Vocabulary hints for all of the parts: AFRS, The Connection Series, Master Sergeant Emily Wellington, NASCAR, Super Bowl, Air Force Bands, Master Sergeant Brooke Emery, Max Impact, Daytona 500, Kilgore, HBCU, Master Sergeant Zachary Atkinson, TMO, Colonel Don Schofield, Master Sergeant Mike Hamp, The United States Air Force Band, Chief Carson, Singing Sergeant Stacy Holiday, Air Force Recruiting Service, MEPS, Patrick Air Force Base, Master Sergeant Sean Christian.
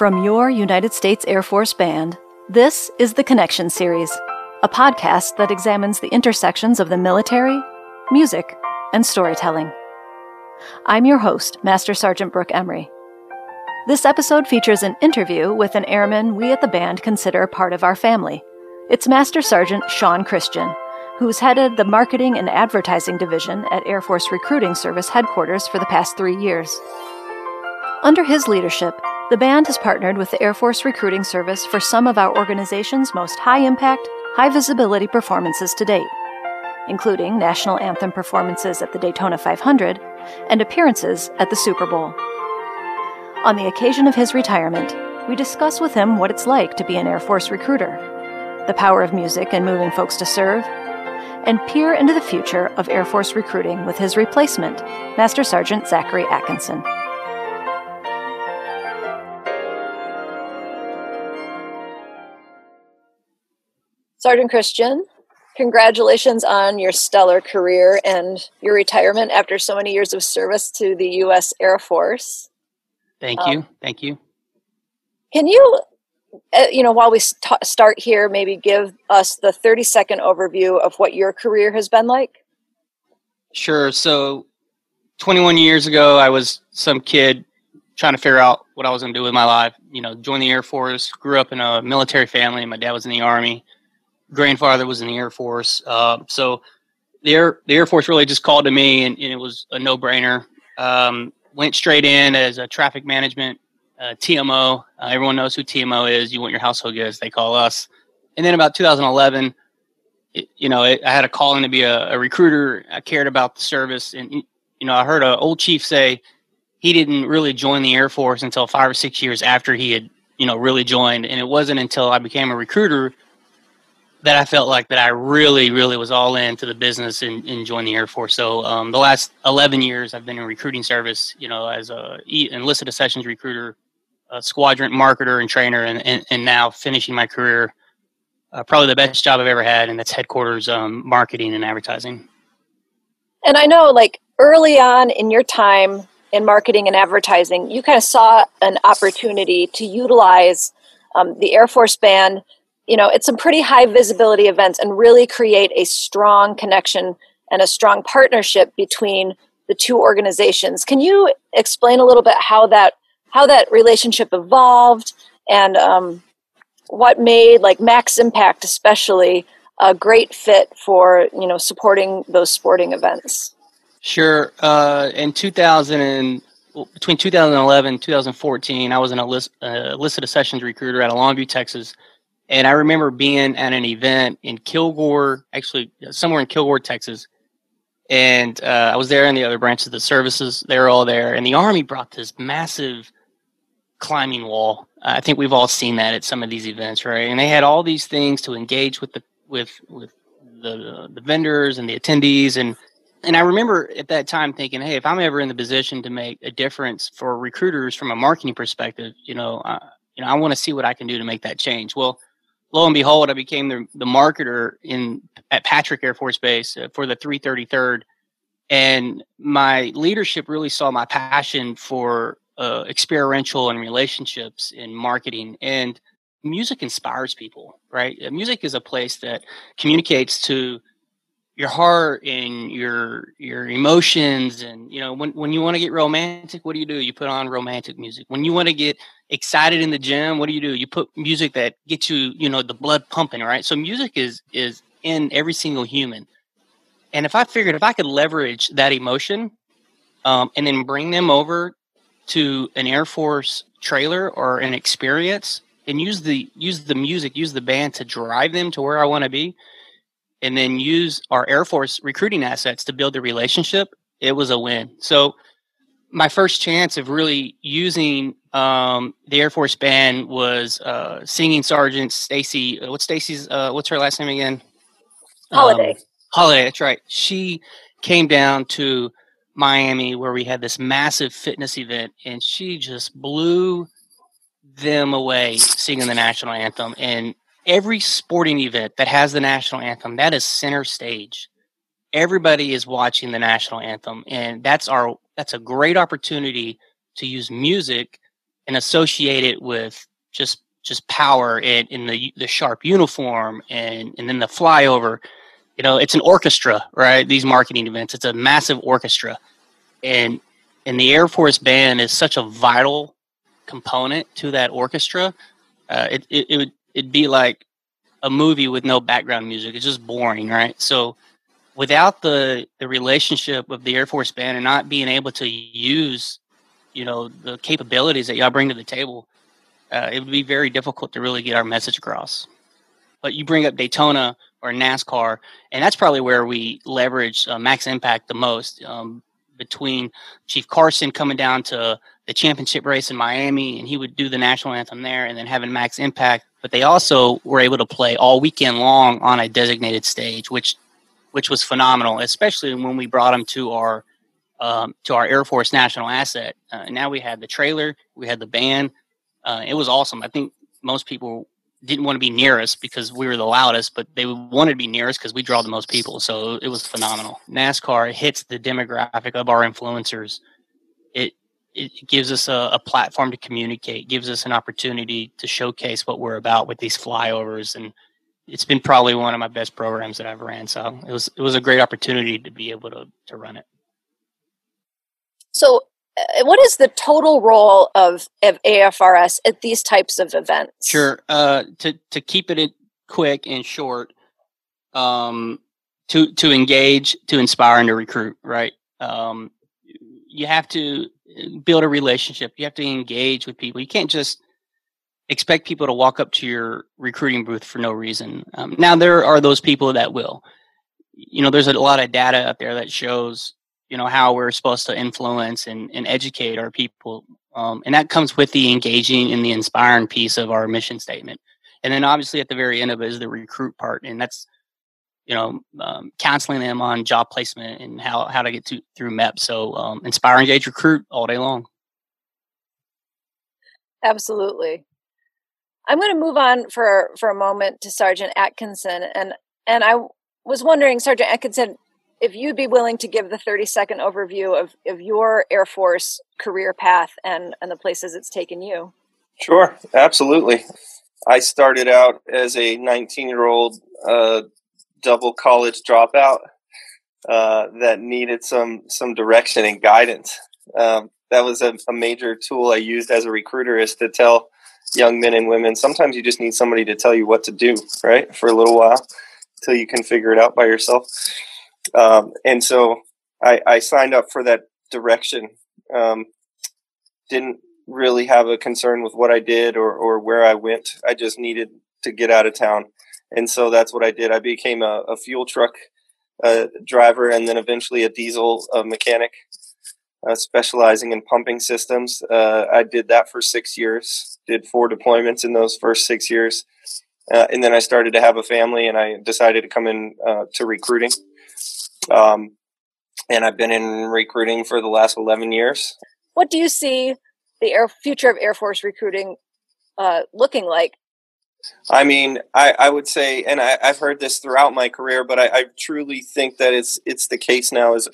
From your United States Air Force Band, this is The Connection Series, a podcast that examines the intersections of the military, music, and storytelling. I'm your host, Master Sergeant Brooke Emery. This episode features an interview with an airman we at the band consider part of our family. It's Master Sergeant Sean Christian, who's headed the Marketing and Advertising Division at Air Force Recruiting Service headquarters for the past 3 years. Under his leadership, the band has partnered with the Air Force Recruiting Service for some of our organization's most high-impact, high-visibility performances to date, including national anthem performances at the Daytona 500 and appearances at the Super Bowl. On the occasion of his retirement, we discuss with him what it's like to be an Air Force recruiter, the power of music and moving folks to serve, and peer into the future of Air Force recruiting with his replacement, Master Sergeant Zachary Atkinson. Sergeant Christian, congratulations on your stellar career and your retirement after so many years of service to the U.S. Air Force. Thank you. Can you, while we start here, maybe give us the 30-second overview of what your career has been like? Sure. So 21 years ago, I was some kid trying to figure out what I was going to do with my life. Joined the Air Force, grew up in a military family. My dad was in the Army. Grandfather was in the Air Force. So the Air Force really just called to me, and it was a no-brainer. Went straight in as a traffic management, TMO. Everyone knows who TMO is. You want your household goods, they call us. And then about 2011, I had a calling to be a recruiter. I cared about the service. And, I heard an old chief say he didn't really join the Air Force until 5 or 6 years after he had, really joined. And it wasn't until I became a recruiter that I felt like that I really, really was all into the business and joined the Air Force. So the last 11 years I've been in recruiting service, as a enlisted accessions recruiter, a squadron marketer and trainer, and now finishing my career, probably the best job I've ever had, and that's headquarters marketing and advertising. And I know, early on in your time in marketing and advertising, you kind of saw an opportunity to utilize the Air Force Band, it's some pretty high visibility events, and really create a strong connection and a strong partnership between the two organizations. Can you explain a little bit how that relationship evolved, and what made Max Impact especially a great fit for supporting those sporting events? Sure. Between 2011 and 2014, I was an enlisted accessions recruiter out of Longview, Texas. And I remember being at an event in Kilgore, actually somewhere in Kilgore, Texas. And I was there in the other branches of the services. They were all there. And the Army brought this massive climbing wall. I think we've all seen that at some of these events, right? And they had all these things to engage with the vendors and the attendees. And I remember at that time thinking, hey, if I'm ever in the position to make a difference for recruiters from a marketing perspective, I want to see what I can do to make that change. Well, lo and behold, I became the marketer at Patrick Air Force Base for the 333rd, and my leadership really saw my passion for experiential and relationships in marketing. And music inspires people, right? Music is a place that communicates to your heart and your emotions. And when you want to get romantic, what do? You put on romantic music. When you want to get excited in the gym, what do? You put music that gets you, the blood pumping, right? So music is in every single human. And if I figured if I could leverage that emotion and then bring them over to an Air Force trailer or an experience and use the music, use the band to drive them to where I want to be, and then use our Air Force recruiting assets to build the relationship, it was a win. So my first chance of really using the Air Force Band was Singing Sergeant Stacy. What's her last name again? Holiday. Holiday, that's right. She came down to Miami where we had this massive fitness event, and she just blew them away singing the national anthem. And every sporting event that has the national anthem, that is center stage. Everybody is watching the national anthem, and that's a great opportunity to use music and associate it with just power and in the sharp uniform and then the flyover. You know, it's an orchestra, right? These marketing events, it's a massive orchestra. And the Air Force Band is such a vital component to that orchestra. It'd be like a movie with no background music. It's just boring, right? So without the relationship of the Air Force Band and not being able to use, you know, the capabilities that y'all bring to the table, it would be very difficult to really get our message across. But you bring up Daytona or NASCAR, and that's probably where we leverage Max Impact the most. Between Chief Carson coming down to the championship race in Miami, and he would do the national anthem there, and then having Max Impact. But they also were able to play all weekend long on a designated stage, which was phenomenal, especially when we brought them to our Air Force National Asset. And now we had the trailer, we had the band. It was awesome. I think most people didn't want to be near us because we were the loudest, but they wanted to be near us because we draw the most people. So it was phenomenal. NASCAR hits the demographic of our influencers. It gives us a platform to communicate, gives us an opportunity to showcase what we're about with these flyovers. And it's been probably one of my best programs that I've ran. So it was a great opportunity to be able to run it. So what is the total role of AFRS at these types of events? Sure. To keep it quick and short, to engage, to inspire, and to recruit, right? You have to build a relationship. You have to engage with people. You can't just expect people to walk up to your recruiting booth for no reason. Now, there are those people that will. You know, there's a lot of data out there that shows, you know, how we're supposed to influence and educate our people. And that comes with the engaging and the inspiring piece of our mission statement. And then obviously at the very end of it is the recruit part. And that's, you know, counseling them on job placement and how to get through MEPS. So inspire, engage, recruit all day long. Absolutely. I'm going to move on for a moment to Sergeant Atkinson. And I was wondering, Sergeant Atkinson, if you'd be willing to give the 30-second overview of your Air Force career path and the places it's taken you. Sure, absolutely. I started out as a 19-year-old double college dropout that needed some direction and guidance. That was a major tool I used as a recruiter, is to tell young men and women, sometimes you just need somebody to tell you what to do, right, for a little while until you can figure it out by yourself. And so I signed up for that direction. Didn't really have a concern with what I did or where I went. I just needed to get out of town. And so that's what I did. I became a fuel truck driver, and then eventually a diesel mechanic, specializing in pumping systems. I did that for 6 years, did 4 deployments in those first 6 years. And then I started to have a family, and I decided to come in to recruiting. And I've been in recruiting for the last 11 years. What do you see the future of Air Force recruiting looking like? I mean, I would say, and I've heard this throughout my career, but I truly think that it's the case now, is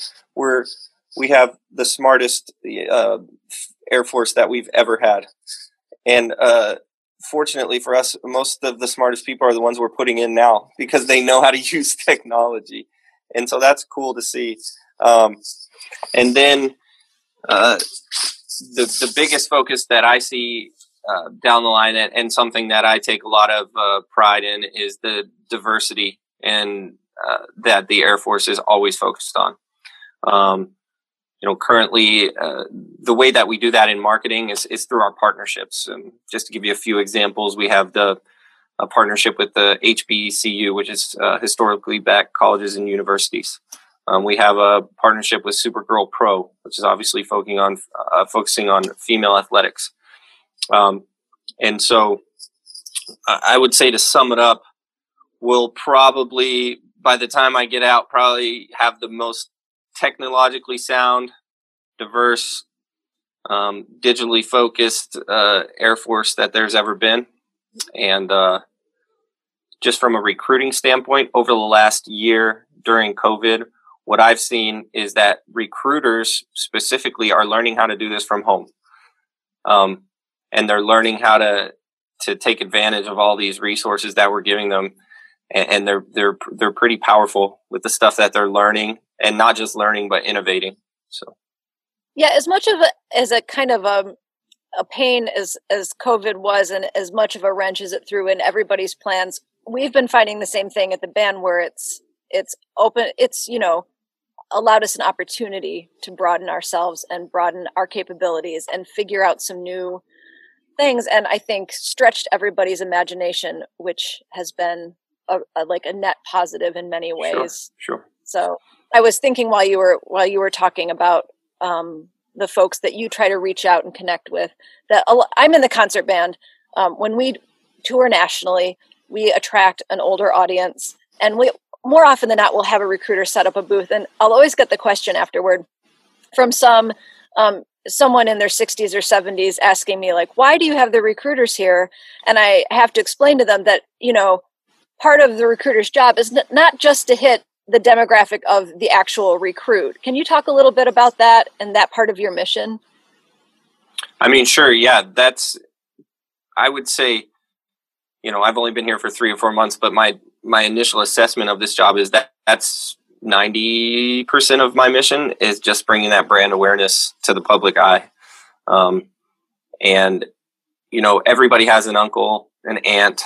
we have the smartest Air Force that we've ever had. And fortunately for us, most of the smartest people are the ones we're putting in now, because they know how to use technology. And so that's cool to see. And then the biggest focus that I see down the line, and something that I take a lot of pride in, is the diversity and that the Air Force is always focused on. You know, currently the way that we do that in marketing is through our partnerships. And just to give you a few examples, we have a partnership with the HBCU, which is historically black colleges and universities. We have a partnership with Supergirl Pro, which is obviously focusing on female athletics. And so I would say, to sum it up, we'll probably, by the time I get out, probably have the most technologically sound, diverse, digitally focused Air Force that there's ever been. And just from a recruiting standpoint, over the last year during COVID, what I've seen is that recruiters specifically are learning how to do this from home. and they're learning how to take advantage of all these resources that we're giving them. And they're pretty powerful with the stuff that they're learning, and not just learning, but innovating. So, yeah, as much of a kind of a pain as COVID was, and as much of a wrench as it threw in everybody's plans, we've been finding the same thing at the band, where it's open. It's, you know, allowed us an opportunity to broaden ourselves and broaden our capabilities and figure out some new things. And I think stretched everybody's imagination, which has been like a net positive in many ways. Sure. So I was thinking while you were talking about the folks that you try to reach out and connect with, that I'm in the concert band. When we tour nationally, we attract an older audience, and we more often than not will have a recruiter set up a booth. And I'll always get the question afterward from someone in their 60s or 70s asking me, like, why do you have the recruiters here? And I have to explain to them that, you know, part of the recruiter's job is not just to hit the demographic of the actual recruit. Can you talk a little bit about that and that part of your mission? I mean, sure. Yeah, I would say, you know, I've only been here for 3 or 4 months, but my initial assessment of this job is that that's 90% of my mission is just bringing that brand awareness to the public eye. And, you know, everybody has an uncle, an aunt,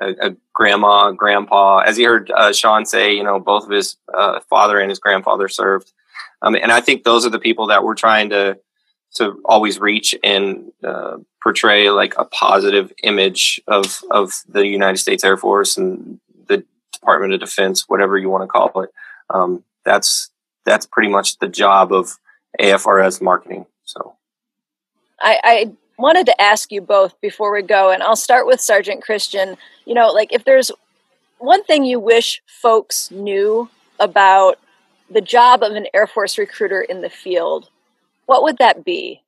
a grandma, grandpa. As you heard Sean say, you know, both of his father and his grandfather served. And I think those are the people that we're trying to always reach and portray like a positive image of the United States Air Force and the Department of Defense, whatever you want to call it. That's pretty much the job of AFRS marketing. So I wanted to ask you both before we go, and I'll start with Sergeant Christian, you know, like, if there's one thing you wish folks knew about the job of an Air Force recruiter in the field, what would that be?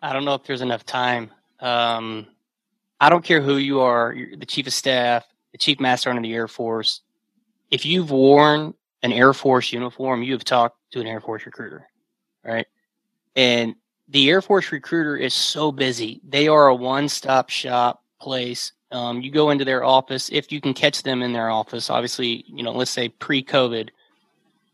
I don't know if there's enough time. I don't care who you are, you're the Chief of Staff, the Chief Master Sergeant of the Air Force. If you've worn an Air Force uniform, you have talked to an Air Force recruiter, right? And the Air Force recruiter is so busy. They are a one-stop shop place. You go into their office, if you can catch them in their office. Obviously, you know, let's say pre-COVID,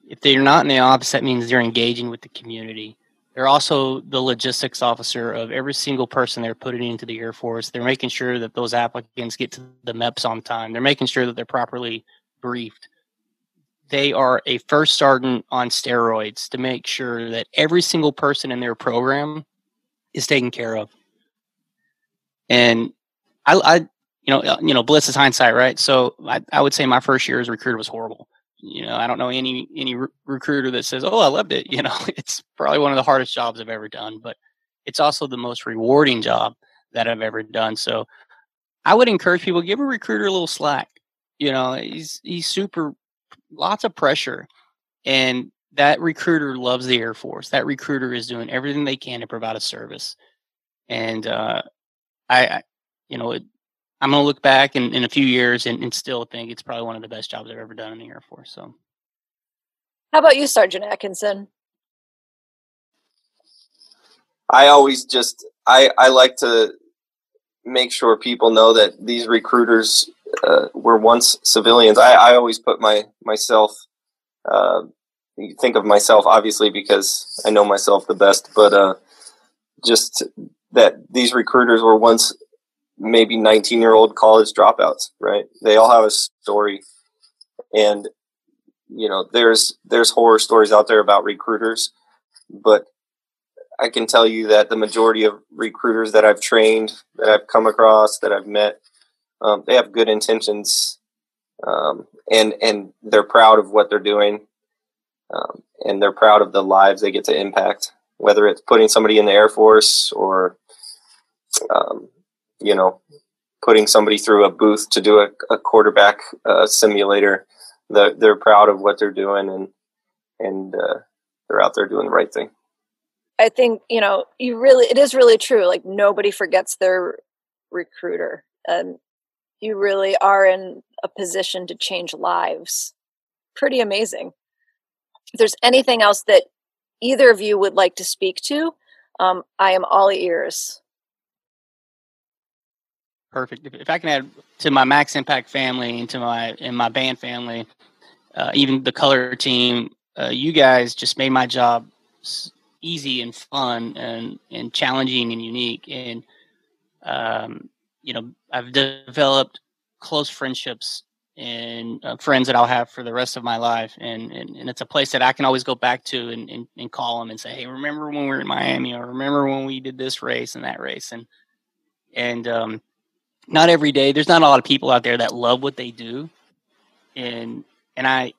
if they're not in the office, that means they're engaging with the community. They're also the logistics officer of every single person they're putting into the Air Force. They're making sure that those applicants get to the MEPS on time. They're making sure that they're properly briefed. They are a first sergeant on steroids to make sure that every single person in their program is taken care of. And I you know, bliss is hindsight, right? So I would say my first year as a recruiter was horrible. You know, I don't know any recruiter that says, "Oh, I loved it." You know, it's probably one of the hardest jobs I've ever done, but it's also the most rewarding job that I've ever done. So I would encourage people, give a recruiter a little slack. You know, he's super. Lots of pressure, and that recruiter loves the Air Force. That recruiter is doing everything they can to provide a service. And I'm going to look back in a few years and still think it's probably one of the best jobs I've ever done in the Air Force. So, how about you, Sergeant Atkinson? I always just I like to make sure people know that these recruiters were once civilians. I always put myself, you think of myself obviously because I know myself the best, but just that these recruiters were once maybe 19-year-old college dropouts, right? They all have a story. And, you know, there's horror stories out there about recruiters, but I can tell you that the majority of recruiters that I've trained, that I've come across, that I've met, they have good intentions, and they're proud of what they're doing, and they're proud of the lives they get to impact, whether it's putting somebody in the Air Force or, you know, putting somebody through a booth to do a quarterback simulator. They're proud of what they're doing, and they're out there doing the right thing. I think, you know, it is really true. Like, nobody forgets their recruiter, and you really are in a position to change lives. Pretty amazing. If there's anything else that either of you would like to speak to, I am all ears. perfect. If I can add to my Max Impact family and to my band family, even the color team, you guys just made my job easy and fun and challenging and unique. And, I've developed close friendships and friends that I'll have for the rest of my life. And it's a place that I can always go back to and call them and say, hey, remember when we were in Miami, or remember when we did this race and that race. And not every day, there's not a lot of people out there that love what they do. And I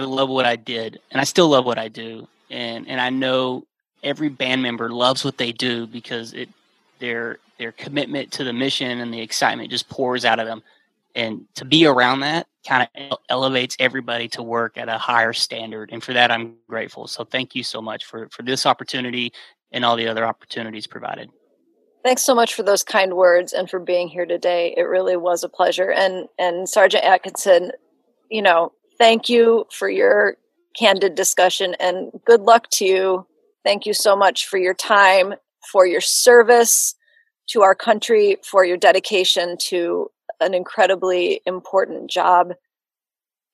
love what I did, and I still love what I do. And I know every band member loves what they do because their commitment to the mission and the excitement just pours out of them. And to be around that kind of elevates everybody to work at a higher standard. And for that, I'm grateful. So thank you so much for this opportunity and all the other opportunities provided. Thanks so much for those kind words and for being here today. It really was a pleasure. And Sergeant Atkinson, thank you for your candid discussion and good luck to you. Thank you so much for your time, for your service to our country, for your dedication to an incredibly important job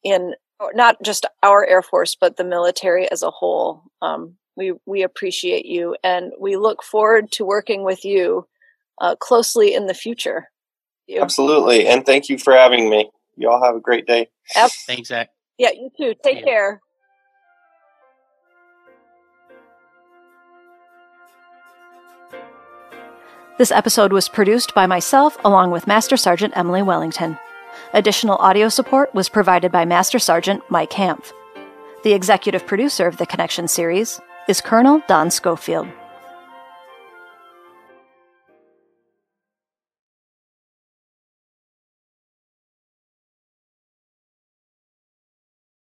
in not just our Air Force, but the military as a whole. We appreciate you, and we look forward to working with you closely in the future. Absolutely. And thank you for having me. You all have a great day. Thanks, Zach. Yeah, you too. Take care. This episode was produced by myself along with Master Sergeant Emily Wellington. Additional audio support was provided by Master Sergeant Mike Hamp. The executive producer of the Connection series is Colonel Don Schofield.